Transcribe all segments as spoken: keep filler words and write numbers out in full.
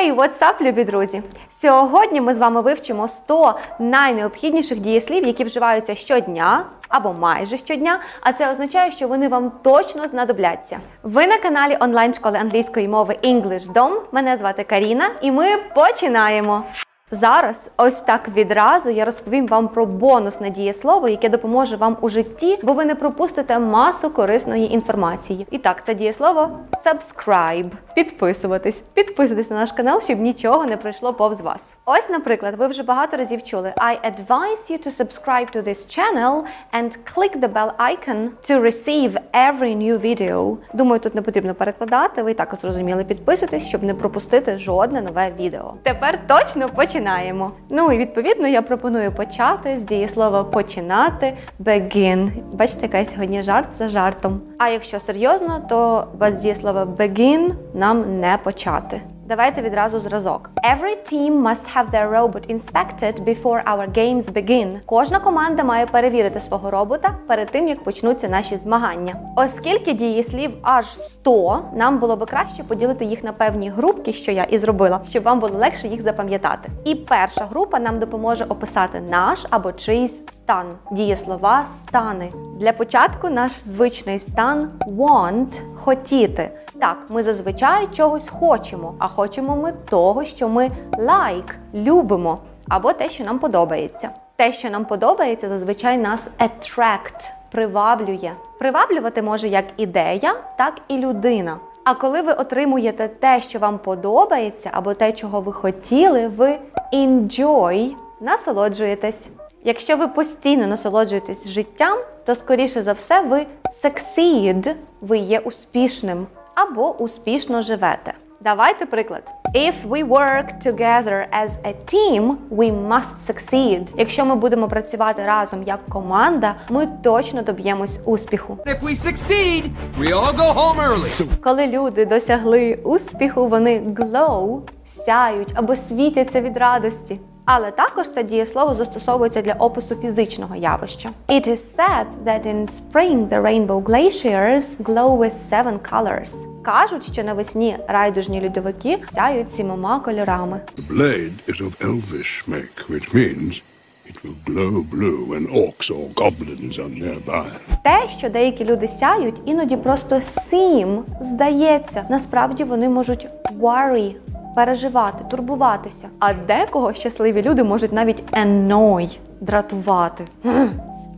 Хей, hey, what's up, любі друзі! Сьогодні ми з вами вивчимо сто найнеобхідніших дієслів, які вживаються щодня або майже щодня, а це означає, що вони вам точно знадобляться. Ви на каналі онлайн-школи англійської мови EnglishDom. Мене звати Каріна і ми починаємо! Зараз, ось так відразу, я розповім вам про бонусне дієслово, яке допоможе вам у житті, бо ви не пропустите масу корисної інформації. І так, це дієслово subscribe. Підписуватись. Підписуйтесь на наш канал, щоб нічого не пройшло повз вас. Ось, наприклад, ви вже багато разів чули I advise you to subscribe to this channel and click the bell icon to receive every new video. Думаю, тут не потрібно перекладати, ви і так зрозуміли. Підписуйтесь, щоб не пропустити жодне нове відео. Тепер точно починаємо. Починаємо. Ну і відповідно я пропоную почати з дієслова починати begin. Бачите, яка сьогодні жарт за жартом. А якщо серйозно, то без дієслова begin нам не почати. Давайте відразу зразок. Every team must have their robot inspected before our games begin. Кожна команда має перевірити свого робота перед тим, як почнуться наші змагання. Оскільки дієслів аж сто, нам було би краще поділити їх на певні групки, що я і зробила, щоб вам було легше їх запам'ятати. І перша група нам допоможе описати наш або чийсь стан. Дієслова «стани». Для початку наш звичний стан want – хотіти. Так, ми зазвичай чогось хочемо, а хочемо ми того, що ми like, любимо, або те, що нам подобається. Те, що нам подобається, зазвичай нас attract, приваблює. Приваблювати може як ідея, так і людина. А коли ви отримуєте те, що вам подобається, або те, чого ви хотіли, ви enjoy, насолоджуєтесь. Якщо ви постійно насолоджуєтесь життям, то, скоріше за все, ви succeed, ви є успішним. Або успішно живете. Давайте приклад. If we work together as a team, we must succeed. Якщо ми будемо працювати разом як команда, ми точно доб'ємось успіху. If we succeed, we all go home early. Коли люди досягли успіху, вони glow, сяють або світяться від радості. Але також це дієслово застосовується для опису фізичного явища. It is said that in spring the rainbow glaciers glow with seven colors. Кажуть, що навесні райдужні льодовики сяють сімома кольорами. The blade is of elvish make, which means it will glow blue when orcs or goblins are nearby. Те, що деякі люди сяють, іноді просто seem, здається. Насправді вони можуть worry, переживати, турбуватися. А декого щасливі люди можуть навіть annoy, дратувати.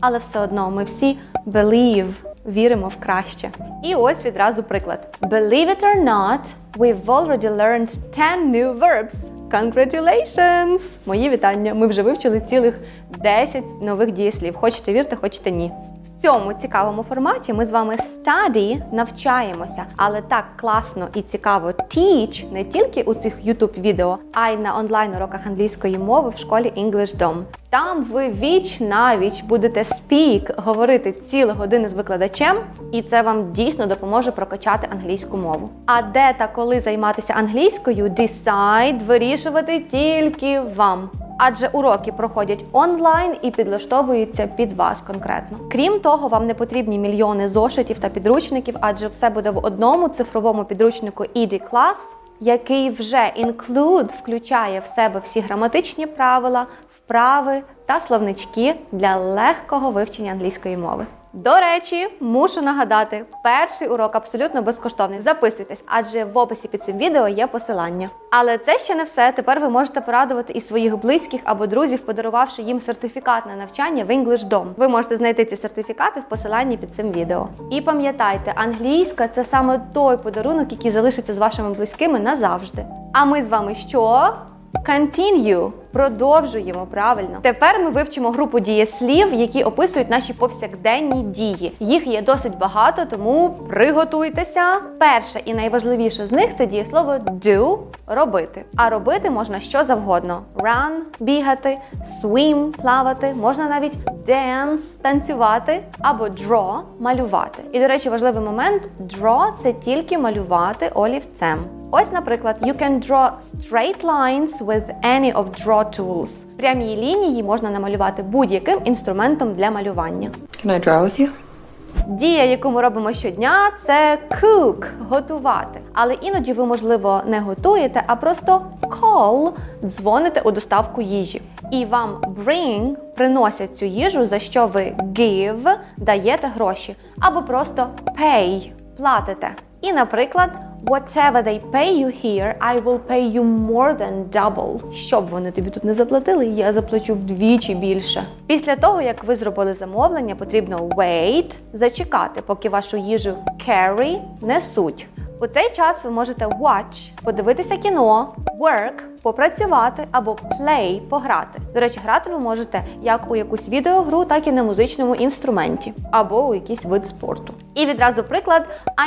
Але все одно ми всі believe, віримо в краще. І ось відразу приклад. Believe it or not, we've already learned ten new verbs. Congratulations! Мої вітання, ми вже вивчили цілих десять нових дієслів. Хочете вірте, хочете ні. В цьому цікавому форматі ми з вами study навчаємося, але так класно і цікаво teach не тільки у цих YouTube-відео, а й на онлайн-уроках англійської мови в школі EnglishDom. Там ви віч-навіч будете speak, говорити цілі години з викладачем, і це вам дійсно допоможе прокачати англійську мову. А де та коли займатися англійською, decide вирішувати тільки вам. Адже уроки проходять онлайн і підлаштовуються під вас конкретно. Крім того, вам не потрібні мільйони зошитів та підручників, адже все буде в одному цифровому підручнику і ді клас, який вже include включає в себе всі граматичні правила, вправи та словнички для легкого вивчення англійської мови. До речі, мушу нагадати, перший урок абсолютно безкоштовний. Записуйтесь, адже в описі під цим відео є посилання. Але це ще не все. Тепер ви можете порадувати і своїх близьких або друзів, подарувавши їм сертифікат на навчання в EnglishDom. Ви можете знайти ці сертифікати в посиланні під цим відео. І пам'ятайте, англійська – це саме той подарунок, який залишиться з вашими близькими назавжди. А ми з вами що? Continue. Продовжуємо, правильно. Тепер ми вивчимо групу дієслів, які описують наші повсякденні дії. Їх є досить багато, тому приготуйтеся. Перше і найважливіше з них – це дієслово do – робити. А робити можна що завгодно. Run – бігати, swim – плавати, можна навіть dance – танцювати, або draw – малювати. І, до речі, важливий момент – draw – це тільки малювати олівцем. Ось, наприклад, you can draw straight lines with any of draw tools. Прямі лінії можна намалювати будь-яким інструментом для малювання. Can I draw with you? Дія, яку ми робимо щодня, це cook – готувати. Але іноді ви, можливо, не готуєте, а просто call – дзвоните у доставку їжі. І вам bring – приносять цю їжу, за що ви give – даєте гроші. Або просто pay – платите. І, наприклад, whatever they pay you here, I will pay you more than double. Щоб вони тобі тут не заплатили, я заплачу вдвічі більше. Після того, як ви зробили замовлення, потрібно wait, зачекати, поки вашу їжу carry несуть. У цей час ви можете watch, подивитися кіно, work, попрацювати або play, пограти. До речі, грати ви можете як у якусь відеогру, так і на музичному інструменті, або у якийсь вид спорту. І відразу приклад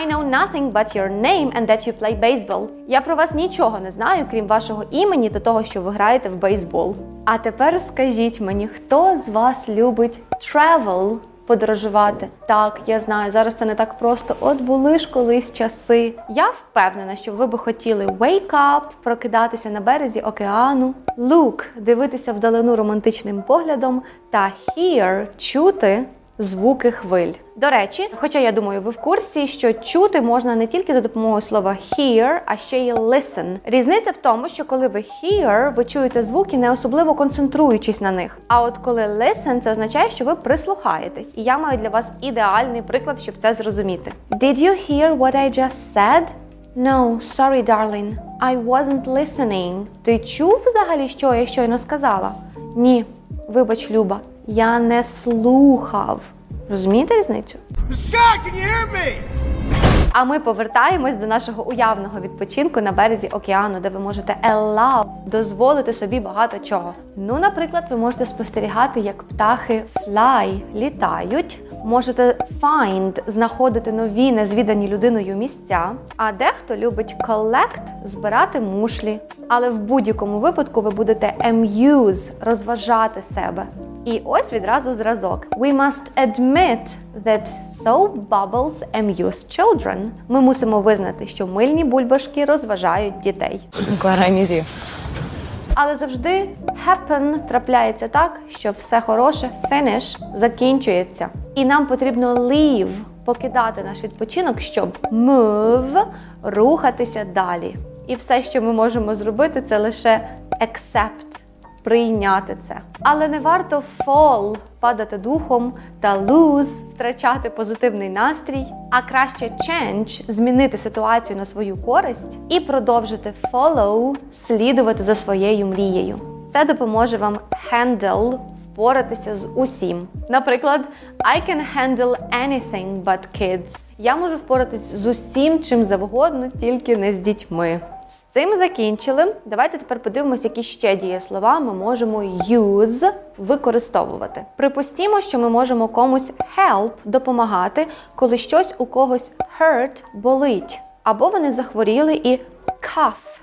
I know nothing but your name and that you play baseball. Я про вас нічого не знаю, крім вашого імені та того, що ви граєте в бейсбол. А тепер скажіть мені, хто з вас любить travel? Подорожувати. Так, я знаю, зараз це не так просто. От були ж колись часи. Я впевнена, що ви би хотіли wake up, прокидатися на березі океану, look, дивитися вдалину романтичним поглядом та hear, чути звуки хвиль. До речі, хоча я думаю, ви в курсі, що чути можна не тільки за допомогою слова hear, а ще й listen. Різниця в тому, що коли ви hear, ви чуєте звуки, не особливо концентруючись на них. А от коли listen, це означає, що ви прислухаєтесь. І я маю для вас ідеальний приклад, щоб це зрозуміти. Did you hear what I just said? No, sorry, darling. I wasn't listening. Ти чув взагалі, що я щойно сказала? Ні, вибач, Люба. Я не слухав. Розумієте різницю? А ми повертаємось до нашого уявного відпочинку на березі океану, де ви можете allow, дозволити собі багато чого. Ну, наприклад, ви можете спостерігати, як птахи fly, літають. Можете find, знаходити нові, незвідані людиною місця. А дехто любить collect, збирати мушлі. Але в будь-якому випадку ви будете amuse, розважати себе. І ось відразу зразок. We must admit that soap bubbles amuse children. Ми мусимо визнати, що мильні бульбашки розважають дітей. Але завжди happen трапляється так, що все хороше, finish, закінчується. І нам потрібно leave, покидати наш відпочинок, щоб move, рухатися далі. І все, що ми можемо зробити, це лише accept. Прийняти це. Але не варто fall, падати духом, та lose, втрачати позитивний настрій, а краще change, змінити ситуацію на свою користь і продовжити follow, слідувати за своєю мрією. Це допоможе вам handle, впоратися з усім. Наприклад, I can handle anything but kids. Я можу впоратись з усім, чим завгодно, тільки не з дітьми. З цим закінчили. Давайте тепер подивимось, які ще дієслова ми можемо use, використовувати. Припустімо, що ми можемо комусь help, допомагати, коли щось у когось hurt, болить. Або вони захворіли і cough,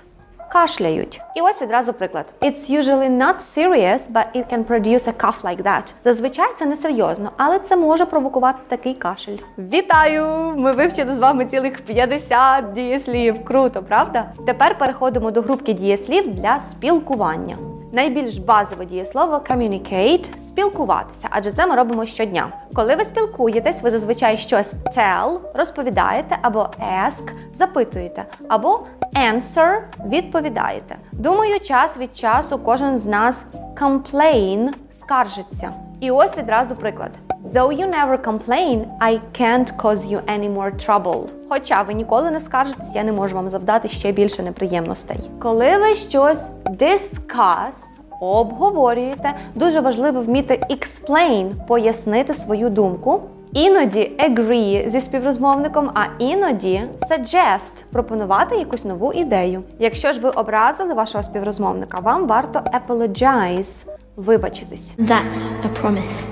кашляють. І ось відразу приклад. It's usually not serious, but it can produce a cough like that. Зазвичай це не серйозно, але це може провокувати такий кашель. Вітаю! Ми вивчили з вами цілих п'ятдесят дієслів. Круто, правда? Тепер переходимо до групки дієслів для спілкування. Найбільш базове дієслово communicate – спілкуватися, адже це ми робимо щодня. Коли ви спілкуєтесь, ви зазвичай щось tell – розповідаєте, або ask – запитуєте, або answer – відповідаєте. Думаю, час від часу кожен з нас complain – скаржиться. І ось відразу приклад. Though you never complain, I can't cause you any more trouble. Хоча ви ніколи не скаржитесь, я не можу вам завдати ще більше неприємностей. Коли ви щось discuss, обговорюєте, дуже важливо вміти explain, пояснити свою думку. Іноді agree зі співрозмовником, а іноді suggest – пропонувати якусь нову ідею. Якщо ж ви образили вашого співрозмовника, вам варто apologize – вибачитись. That's a promise.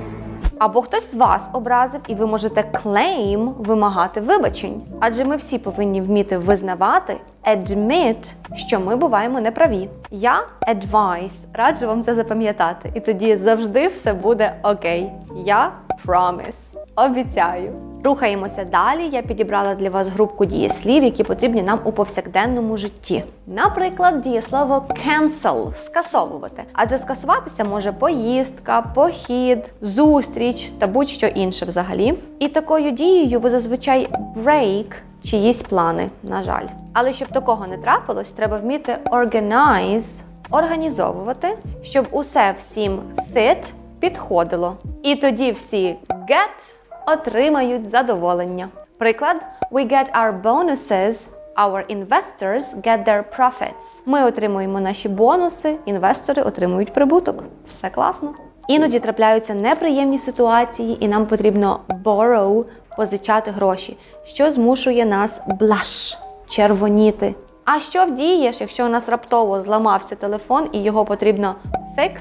Або хтось вас образив, і ви можете claim вимагати вибачень. Адже ми всі повинні вміти визнавати, admit, що ми буваємо неправі. Я advice, раджу вам це запам'ятати, і тоді завжди все буде окей. Я promise. Обіцяю! Рухаємося далі. Я підібрала для вас групку дієслів, які потрібні нам у повсякденному житті. Наприклад, дієслово cancel – скасовувати. Адже скасуватися може поїздка, похід, зустріч та будь-що інше взагалі. І такою дією ви зазвичай break чиїсь плани, на жаль. Але щоб такого не трапилось, треба вміти organize – організовувати, щоб усе всім fit підходило. І тоді всі get – отримають задоволення. Приклад, we get our bonuses, our investors get their profits. Ми отримуємо наші бонуси, інвестори отримують прибуток. Все класно. Іноді трапляються неприємні ситуації і нам потрібно borrow, позичати гроші, що змушує нас blush, червоніти. А що вдієш, якщо у нас раптово зламався телефон і його потрібно fix,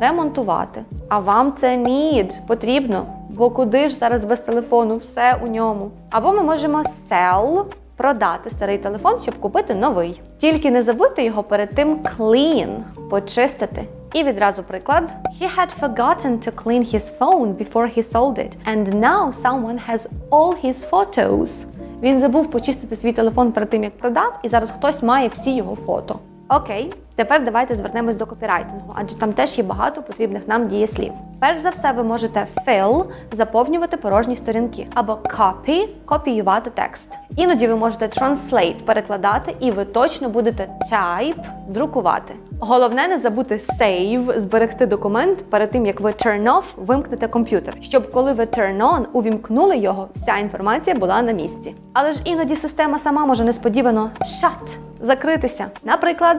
ремонтувати? А вам це need, потрібно. Бо куди ж зараз без телефону, все у ньому. Або ми можемо sell – продати старий телефон, щоб купити новий. Тільки не забудьте його перед тим clean – почистити. І відразу приклад. He had forgotten to clean his phone before he sold it. And now someone has all his photos. Він забув почистити свій телефон перед тим, як продав, і зараз хтось має всі його фото. Окей, тепер давайте звернемось до копірайтингу, адже там теж є багато потрібних нам дієслів. Перш за все, ви можете fill – заповнювати порожні сторінки, або copy – копіювати текст. Іноді ви можете translate – перекладати, і ви точно будете type – друкувати. Головне не забути save – зберегти документ перед тим, як ви turn off – вимкнете комп'ютер, щоб коли ви turn on – увімкнули його, вся інформація була на місці. Але ж іноді система сама може несподівано shut – закритися. Наприклад,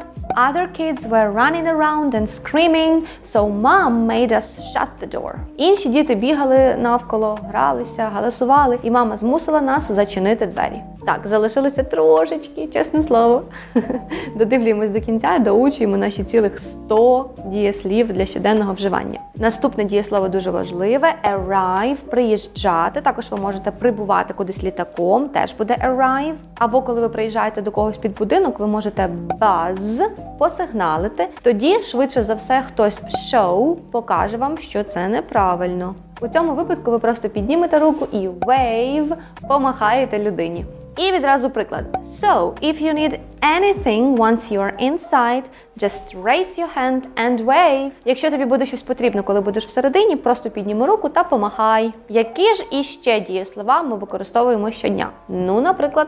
other kids were running around and screaming, so mom made us shut the door. Інші діти бігали навколо, гралися, галасували, і мама змусила нас зачинити двері. Так, залишилося трошечки, чесне слово. Додивлюємось до кінця, доучуємо наші цілих сто дієслів для щоденного вживання. Наступне дієслово дуже важливе – arrive – приїжджати. Також ви можете прибувати кудись літаком, теж буде arrive. Або коли ви приїжджаєте до когось під будинок, ви можете buzz – посигналити. Тоді, швидше за все, хтось show покаже вам, що це неправильно. У цьому випадку ви просто піднімете руку і wave – помахаєте людині. І відразу приклад. So, if you need anything once you're inside, just raise your hand and wave. Якщо тобі буде щось потрібно, коли будеш всередині, просто підніми руку та помахай. Які ж іще дієслова ми використовуємо щодня? Ну, наприклад,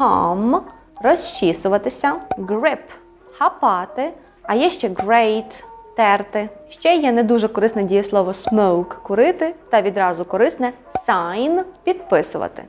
come – розчісуватися, grip – хапати, а є ще grate – терти. Ще є не дуже корисне дієслово smoke – курити, та відразу корисне sign – підписувати.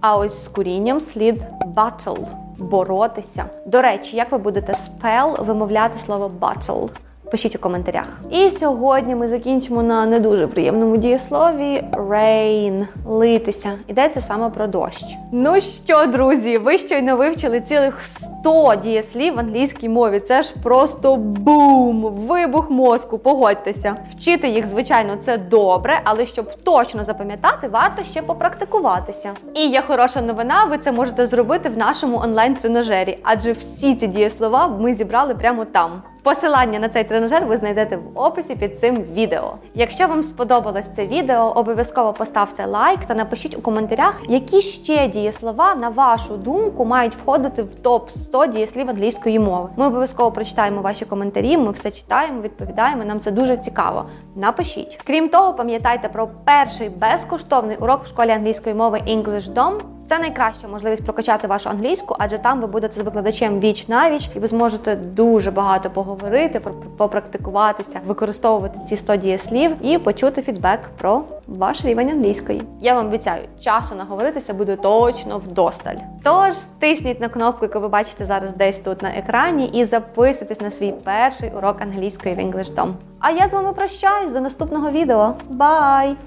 А ось з курінням слід battle – боротися. До речі, як ви будете spell вимовляти слово battle? Пишіть у коментарях. І сьогодні ми закінчимо на не дуже приємному дієслові rain – литися. Йдеться саме про дощ. Ну що, друзі, ви щойно вивчили цілих сто дієслів в англійській мові. Це ж просто бум! Вибух мозку, погодьтеся. Вчити їх, звичайно, це добре, але щоб точно запам'ятати, варто ще попрактикуватися. І є хороша новина, ви це можете зробити в нашому онлайн-тренажері, адже всі ці дієслова ми зібрали прямо там. Посилання на цей тренажер ви знайдете в описі під цим відео. Якщо вам сподобалось це відео, обов'язково поставте лайк та напишіть у коментарях, які ще дієслова, на вашу думку, мають входити в топ сто дієслів англійської мови. Ми обов'язково прочитаємо ваші коментарі, ми все читаємо, відповідаємо, нам це дуже цікаво. Напишіть. Крім того, пам'ятайте про перший безкоштовний урок в школі англійської мови EnglishDom. Це найкраща можливість прокачати вашу англійську, адже там ви будете з викладачем віч-навіч, і ви зможете дуже багато поговорити, попрактикуватися, використовувати ці сто дієслів і почути фідбек про ваш рівень англійської. Я вам обіцяю, часу наговоритися буде точно вдосталь. Тож, тисніть на кнопку, яку ви бачите зараз десь тут на екрані, і записуйтесь на свій перший урок англійської в EnglishDom. А я з вами прощаюсь до наступного відео. Бай!